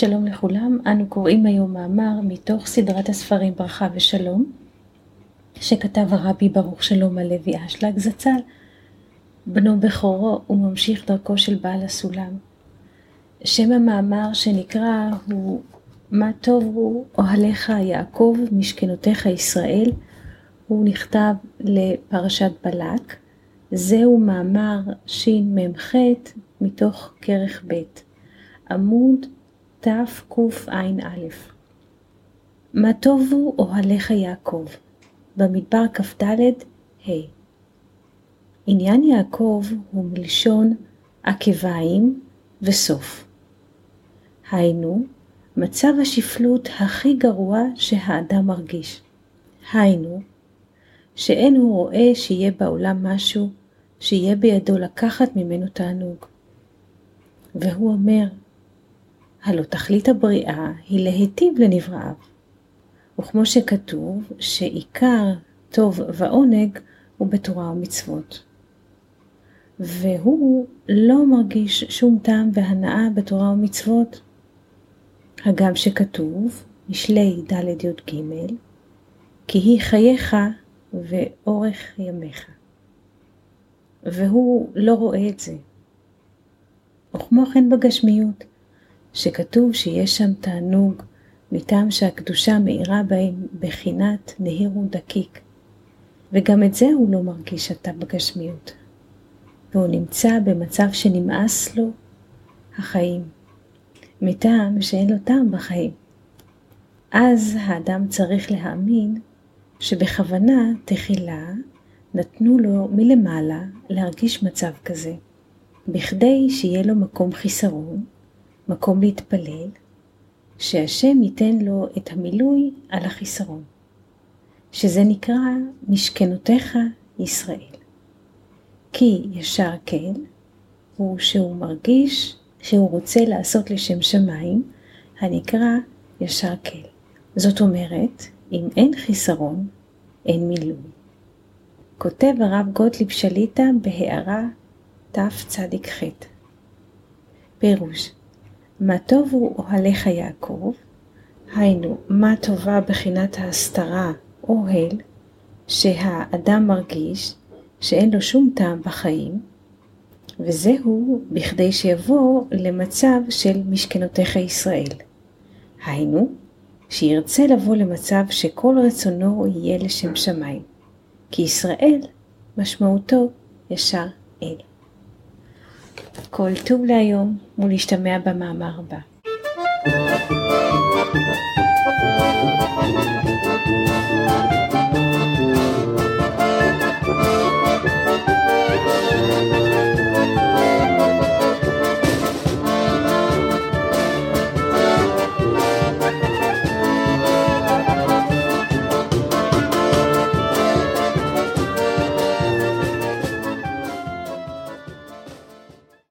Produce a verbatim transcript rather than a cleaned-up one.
שלום לכולם, אנו קוראים היום מאמר מתוך סדרת הספרים ברכה ושלום, שכתב הרבי ברוך שלום הלוי אשלג זצ"ל, בנו בכורו וממשיך דרכו של בעל הסולם. שם המאמר שנקרא הוא מה טובו אוהליך יעקב משכנותיך ישראל, הוא נכתב לפרשת בלק. זהו מאמר שמ"ח מתוך כרך ב', עמוד תקע"א. מה טובו אוהליך יעקב, במדבר כ"ד ה'. עניין יעקב הוא מלשון עקביים וסוף. היינו, מצב השפלות הכי גרוע שהאדם מרגיש. היינו, שאין הוא רואה שיהיה בעולם משהו שיהיה בידו לקחת ממנו תענוג. והוא אומר, הלא תכלית הבריאה היא להיטיב לנבראיו. וכמו שכתוב שעיקר טוב ועונג הוא בתורה ומצוות. והוא לא מרגיש שום טעם והנאה בתורה ומצוות. הגם שכתוב, משלי ד' י' ג', כי היא חייך ואורך ימיך. והוא לא רואה את זה. וכמו כן בגשמיות, שכתוב שיש שם תענוג מטעם שהקדושה מאירה בהם בחינת נהיר ודקיק. וגם את זה הוא לא מרגיש עתה בגשמיות. והוא נמצא במצב שנמאס לו החיים, מטעם שאין לו טעם בחיים. אז האדם צריך להאמין שבכוונה תחילה נתנו לו מלמעלה להרגיש מצב כזה, בכדי שיהיה לו מקום חיסרון, מקום להתפלל, שהשם ייתן לו את המילוי על החיסרון, שזה נקרא משכנותיך ישראל. כי ישר כן הוא שהוא מרגיש שהוא רוצה לעשות לשם שמיים, הנקרא ישר כן. זאת אומרת, אם אין חיסרון, אין מילוי. כותב הרב גוטליב שליטה בהערה תצ"ח. פירוש, מה טובו אוהליך יעקב, היינו מה טובה בחינת ההסתרה אוהל, שהאדם מרגיש שאין לו שום טעם בחיים, וזהו בכדי שיבוא למצב של משכנותיך ישראל. היינו, שירצה לבוא למצב שכל רצונו יהיה לשם שמיים, כי ישראל משמעותו ישר אל. כל טוב להיום ולהשתמע במאמר הבא.